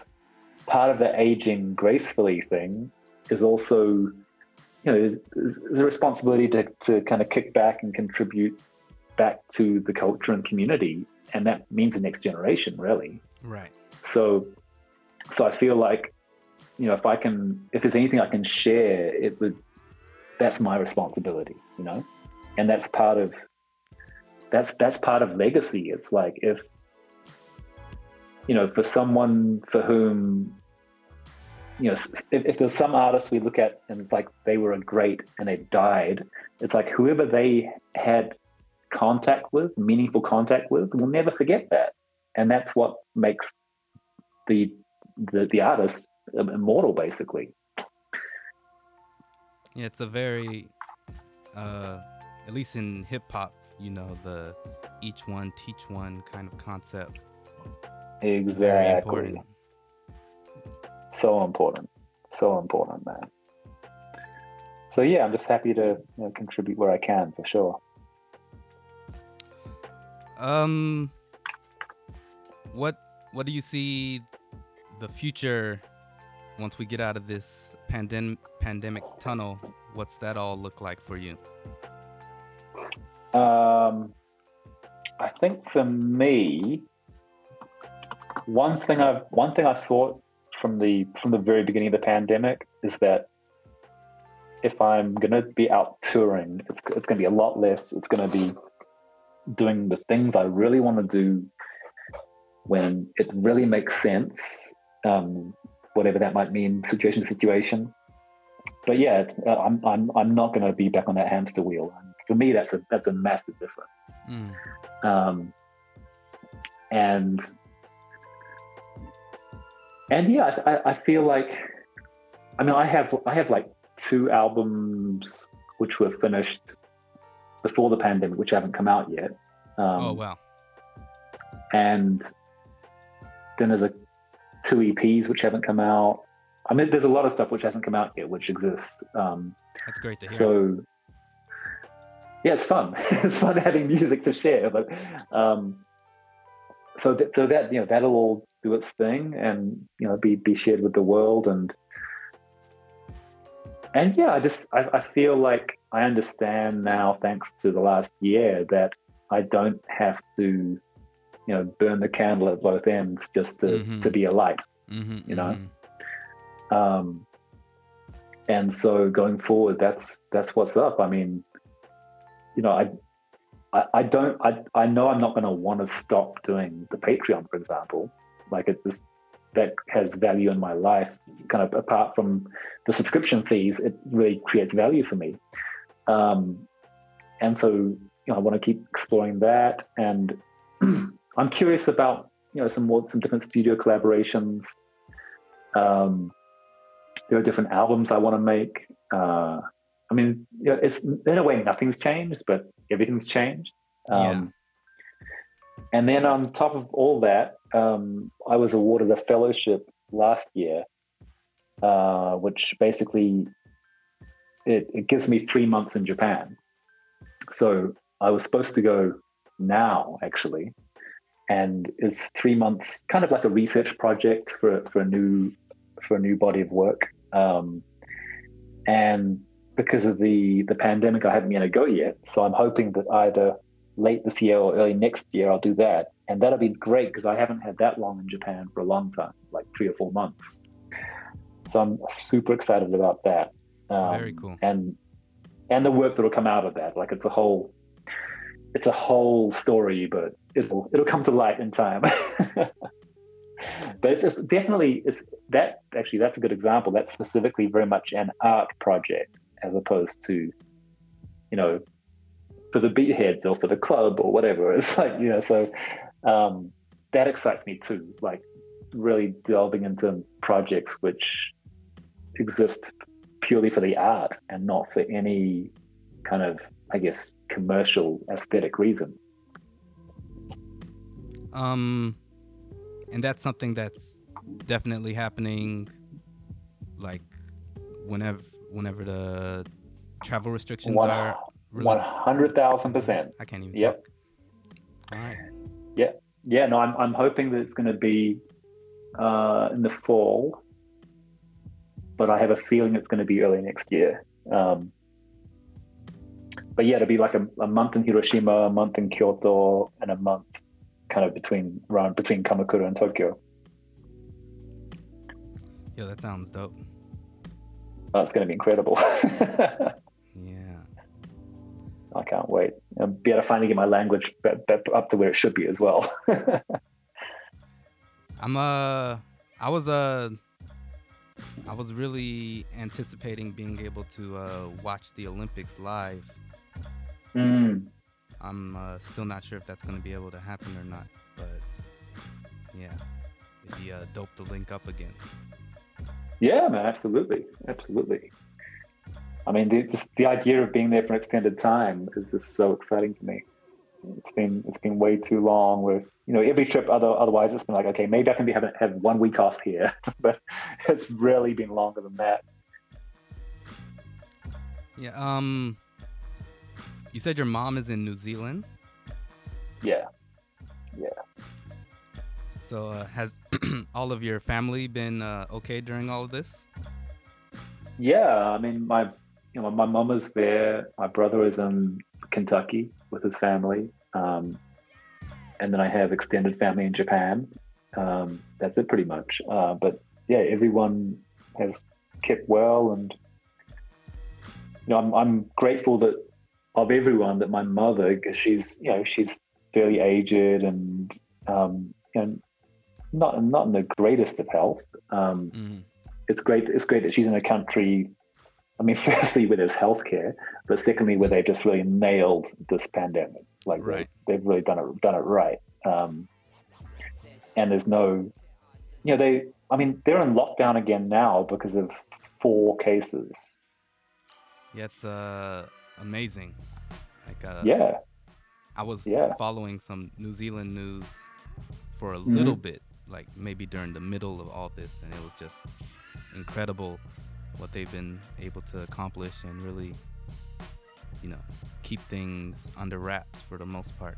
the aging gracefully thing is also, you know, the responsibility to kind of kick back and contribute back to the culture and community, and that means the next generation, really. Right. So I feel like, you know, if there's anything I can share, that's my responsibility, you know, and that's part of legacy. It's like, if, you know, for someone for whom, you know, if there's some artists we look at and it's like they were a great and they died, it's like whoever they had meaningful contact with, will never forget that, and that's what makes the artist immortal, basically. Yeah, it's a very, at least in hip hop, you know, the each one teach one kind of concept. Exactly. It's very important. So important, man. So yeah, I'm just happy to, you know, contribute where I can, for sure. What do you see the future once we get out of this pandemic tunnel? What's that all look like for you? I think for me, one thing I thought from the very beginning of the pandemic is that if I'm gonna be out touring, it's gonna be a lot less. It's gonna be doing the things I really want to do when it really makes sense, whatever that might mean, situation to situation. But yeah, I'm not going to be back on that hamster wheel. And for me, that's a massive difference. Mm. And yeah, I feel like, I mean, I have like two albums which were finished before the pandemic, which haven't come out yet. Oh, wow. And then there's two EPs which haven't come out. I mean, there's a lot of stuff which hasn't come out yet, which exists. That's great to hear. So, yeah, it's fun. It's fun having music to share. But so that, you know, that'll all do its thing and, you know, be shared with the world. And yeah, I feel like I understand now, thanks to the last year, that I don't have to, you know, burn the candle at both ends just to be a light, you know? Mm-hmm. And so going forward, that's what's up. I mean, you know, I know I'm not going to want to stop doing the Patreon, for example. Like, it's just, that has value in my life, kind of apart from the subscription fees, it really creates value for me. And so, you know, I want to keep exploring that. And I'm curious about, you know, some different studio collaborations. There are different albums I want to make. I mean, you know, it's, in a way, nothing's changed, but everything's changed. And then on top of all that, I was awarded a fellowship last year, which basically it gives me 3 months in Japan. So I was supposed to go now, actually, and it's 3 months, kind of like a research project for a new body of work. And because of the pandemic, I haven't been able to go yet. So I'm hoping that either late this year or early next year, I'll do that. And that'll be great because I haven't had that long in Japan for a long time, like 3 or 4 months. So I'm super excited about that. Very cool. And the work that'll come out of that, like it's a whole story, but it'll come to light in time. But it's definitely, that's a good example. That's specifically very much an art project as opposed to, you know, for the beatheads or for the club or whatever. It's like, you know, so that excites me too, like really delving into projects which exist purely for the art and not for any kind of, I guess, commercial aesthetic reason. And that's something that's definitely happening, like whenever the travel restrictions are 100,000%. I can't even. Yep. All right. Yeah. Yeah. No, I'm hoping that it's going to be in the fall, but I have a feeling it's going to be early next year. But yeah, it'll be like a month in Hiroshima, a month in Kyoto, and a month kind of between Kamakura and Tokyo. Yo, that sounds dope. It's going to be incredible. Yeah. I can't wait. I'll be able to finally get my language up to where it should be as well. I was really anticipating being able to watch the Olympics live. I'm still not sure if that's going to be able to happen or not, but yeah, it'd be dope to link up again. Yeah, man, absolutely. I mean, just the idea of being there for an extended time is just so exciting to me. It's been way too long. With, you know, every trip otherwise it's been like, okay, maybe I can have 1 week off here, but it's really been longer than that. Yeah. You said your mom is in New Zealand. Yeah. So has all of your family been okay during all of this? Yeah, I mean, my mom is there. My brother is in Kentucky with his family, and then I have extended family in Japan. That's it, pretty much. But yeah, everyone has kept well, and you know, I'm grateful that of everyone that my mother, because she's fairly aged and not in the greatest of health. It's great that she's in a country, I mean, firstly, where there's healthcare, but secondly, where they've just really nailed this pandemic. Like, right. They've really done it right. And there's no, you know, they're in lockdown again now because of 4 cases. Yeah, it's amazing. Like I was following some New Zealand news for a little bit, like maybe during the middle of all this, and it was just incredible what they've been able to accomplish and really, you know, keep things under wraps for the most part.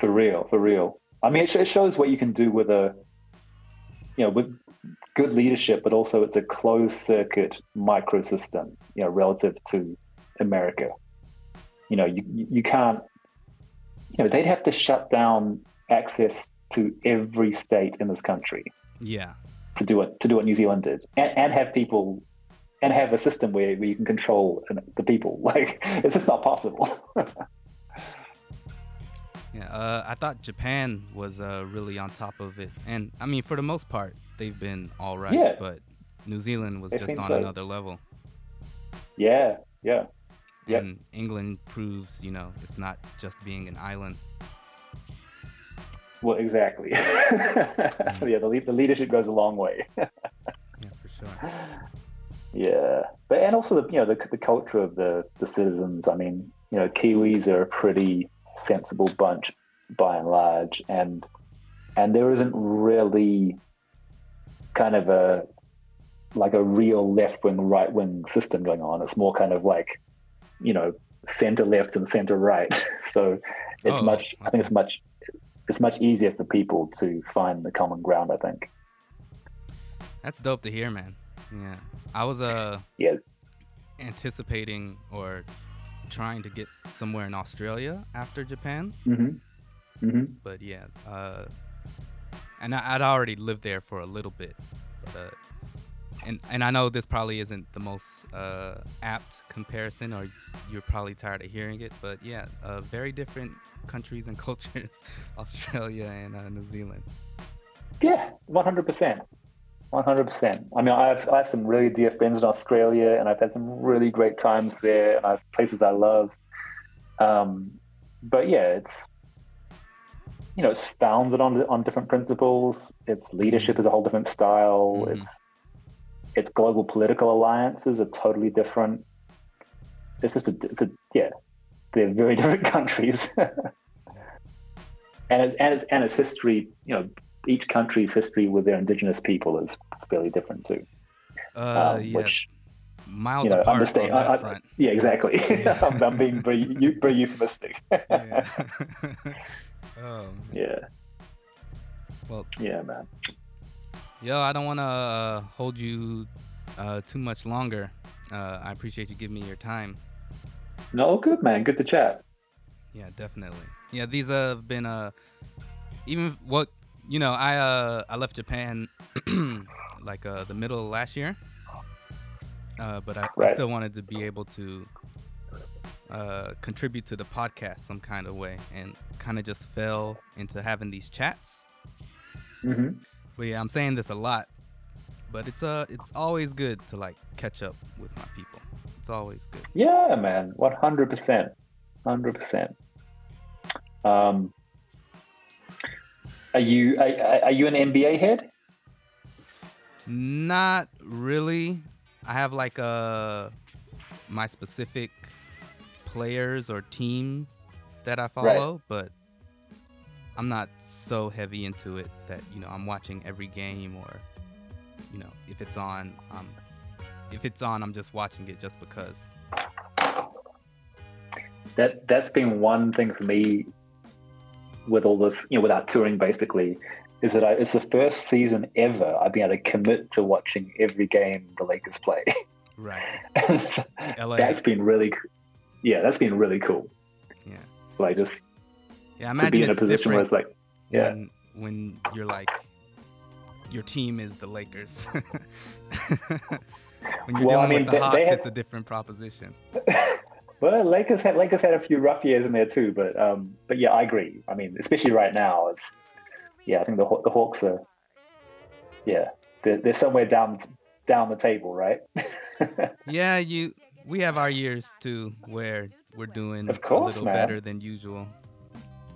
For real. I mean, it shows what you can do with with good leadership, but also it's a closed circuit microsystem, you know, relative to America. You know, you can't, you know, they'd have to shut down access to every state in this country. Yeah. To do what New Zealand did, and have people, and have a system where you can control the people. Like, it's just not possible. I thought Japan was really on top of it, and I mean, for the most part, they've been all right. Yeah. But New Zealand was just on another level. Yeah. And England proves, you know, it's not just being an island. Well, exactly. Yeah, the leadership goes a long way. Yeah, for sure. Yeah, and also the culture of the citizens. I mean, you know, Kiwis are a pretty sensible bunch by and large, and there isn't really kind of a real left wing right wing system going on. It's more kind of like, you know, center left and center right. So it's okay. I think it's much easier for people to find the common ground, I think. That's dope to hear, man. Yeah. I was anticipating or trying to get somewhere in Australia after Japan. Mm-hmm. Mm-hmm. But yeah, and I'd already lived there for a little bit. But, and I know this probably isn't the most apt comparison, or you're probably tired of hearing it. But yeah, very different countries and cultures, Australia and New Zealand. Yeah, 100%. 100%. I mean, I have some really dear friends in Australia, and I've had some really great times there, and I have places I love. But yeah, it's, you know, it's founded on different principles. Its leadership is a whole different style. Mm-hmm. Its global political alliances are totally different. It's just they're very different countries, and its history, you know. Each country's history with their indigenous people is fairly different too. Which, miles apart on that front. Yeah, exactly. Yeah. I'm being very euphemistic. Yeah. Yeah. Well. Yeah, man. Yo, I don't want to hold you too much longer. I appreciate you giving me your time. No, good, man. Good to chat. Yeah, definitely. Yeah, these have been You know, I left Japan like the middle of last year, but I still wanted to be able to contribute to the podcast some kind of way, and kind of just fell into having these chats. Mm-hmm. But yeah, I'm saying this a lot, but it's always good to like catch up with my people. It's always good. Yeah, man, 100%, 100%. Are you an NBA head? Not really. I have like my specific players or team that I follow, but I'm not so heavy into it that, you know, I'm watching every game, or, you know, if it's on, I'm just watching it just because. That's been one thing for me. With all this, you know, without touring, basically, is that it's the first season ever I've been able to commit to watching every game the Lakers play. Right. LA. That's been really cool. Yeah. Like just. Yeah, I imagine to be in a position where it's like, yeah, when you're like, your team is the Lakers. When you're dealing with the Hawks, it's a different proposition. Well, Lakers had a few rough years in there too, but yeah, I agree. I mean, especially right now, I think the Hawks are, they're somewhere down the table, right? Yeah, we have our years too where we're doing a little better than usual,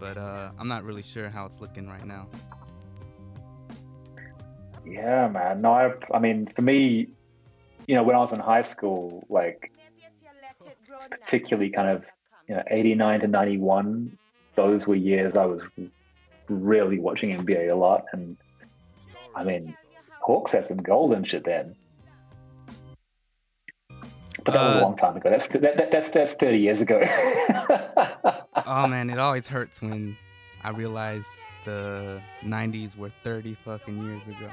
but I'm not really sure how it's looking right now. Yeah, man. No, I mean, for me, you know, when I was in high school, like. particularly kind of, you know, 89 to 91, those were years I was really watching NBA a lot. And I mean, Hawks had some golden shit then. But that was a long time ago. That's 30 years ago. Oh man, it always hurts when I realize the 90s were 30 fucking years ago.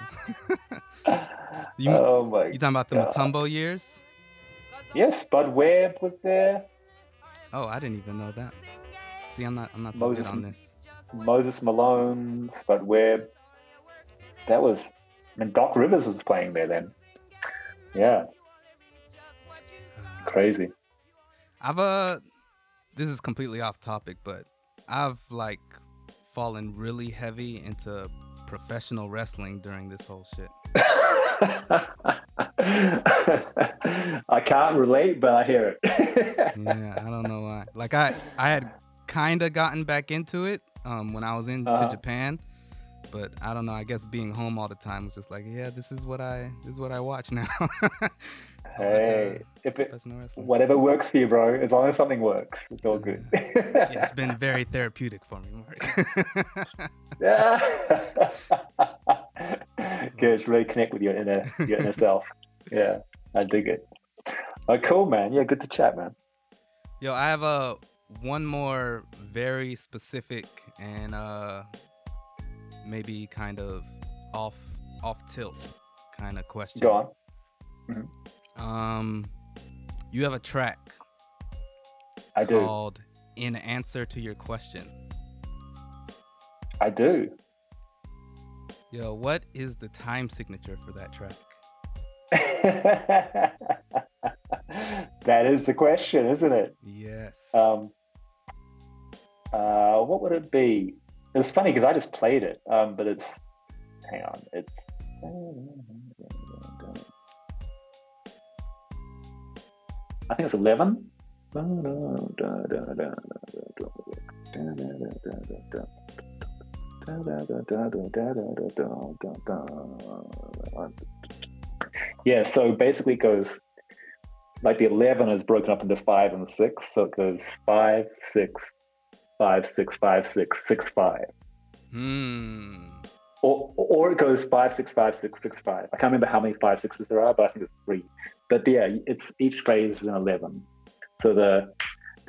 You talking about the Mutombo years? Yes, Bud Webb was there. Oh, I didn't even know that. See, I'm not so good on this. Moses Malone, Bud Webb. That was, I mean, Doc Rivers was playing there then. Yeah. Crazy. This is completely off topic, but I've like fallen really heavy into professional wrestling during this whole shit. I can't relate, but I hear it. Yeah, I don't know why. Like I had kind of gotten back into it when I was into Japan, but I don't know. I guess being home all the time was just like, yeah, this is what I watch now. Hey, whatever works for you, bro. As long as something works, it's all good. Yeah, it's been very therapeutic for me, Mark. Yeah. Good, really connect with your inner self. Yeah, I dig it. Oh, cool, man. Yeah, good to chat, man. Yo, I have one more very specific and maybe kind of off tilt kind of question. Go on. Mm-hmm. You have a track called In Answer to Your Question. I do. Yo, what is the time signature for that track? That is the question, isn't it? Yes. What would it be? It was funny because I just played it, but it's, hang on, it's... I think it's 11. Yeah, so basically it goes like the 11 is broken up into 5 and 6, so it goes 5, 6, 5, 6, 5, 6, 6, 5. Or it goes 5, 6, 5, 6, 6, 5. I can't remember how many 5, 6s there are, but I think it's 3. But yeah, it's each phrase is an 11. So the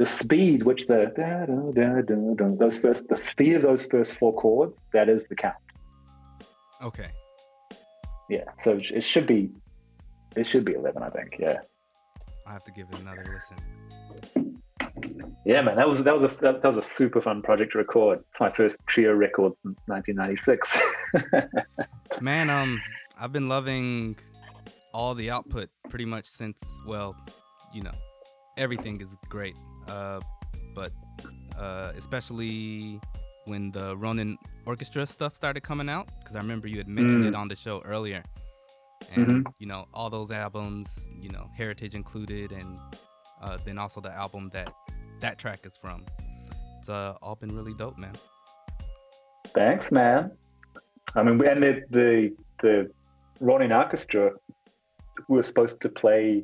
speed which the speed of those first four chords, that is the count. Okay. Yeah. So it should be 11, I think. Yeah. I have to give it another listen. Yeah, man, that was a super fun project to record. It's my first trio record since 1996. Man, I've been loving all the output pretty much since, well, you know, everything is great, but especially when the Ronin Orchestra stuff started coming out, because I remember you had mentioned it on the show earlier, and you know, all those albums, you know, Heritage included, and then also the album that track is from. It's all been really dope, man. Thanks, man. I mean, and the Ronin Orchestra, we were supposed to play,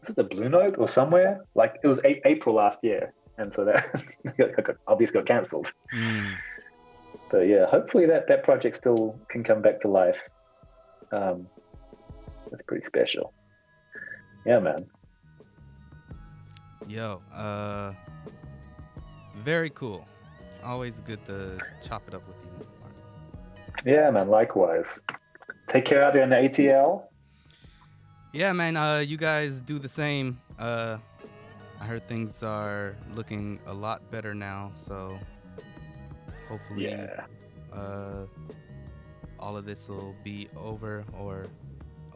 was it the Blue Note or somewhere? Like, it was April last year, and so that obviously got cancelled. But yeah, hopefully that project still can come back to life. That's pretty special. Yeah, man. Yo, very cool. It's always good to chop it up with you, Mark. Yeah, man, likewise. Take care out there in the ATL. Yeah, man, you guys do the same. I heard things are looking a lot better now, so hopefully all of this will be over or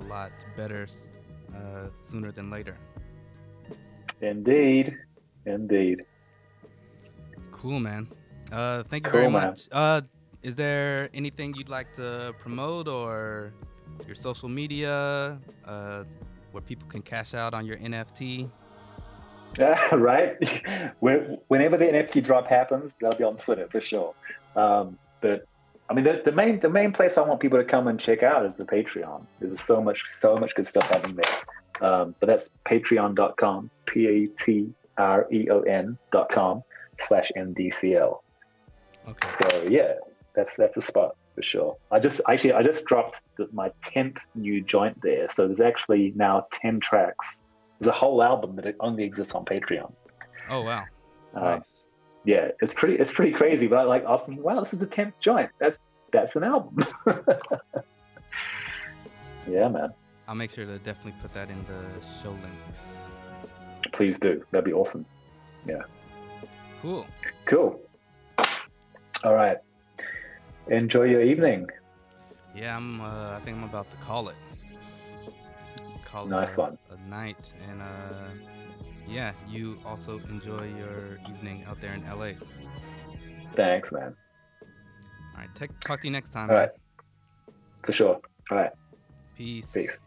a lot better sooner than later. Indeed. Cool, man. Thank you very much. Is there anything you'd like to promote, or your social media, where people can cash out on your NFT? Right. Whenever the NFT drop happens, they'll be on Twitter for sure. But I mean, the main place I want people to come and check out is the Patreon. There's so much good stuff happening there. But that's patreon.com, patreon.com/MDCL. Okay. So yeah, that's a spot for sure. I just dropped my 10th new joint there. So there's actually now 10 tracks. There's a whole album that only exists on Patreon. Oh wow. Nice. Yeah, it's pretty crazy, but I was thinking, wow, this is the 10th joint. That's an album. Yeah, man. I'll make sure to definitely put that in the show links. Please do. That'd be awesome. Yeah. Cool. All right. Enjoy your evening. Yeah, I think I'm about to call it. A night. And yeah, you also enjoy your evening out there in LA. Thanks, man. All right. Talk to you next time. All right. Man. For sure. All right. Peace.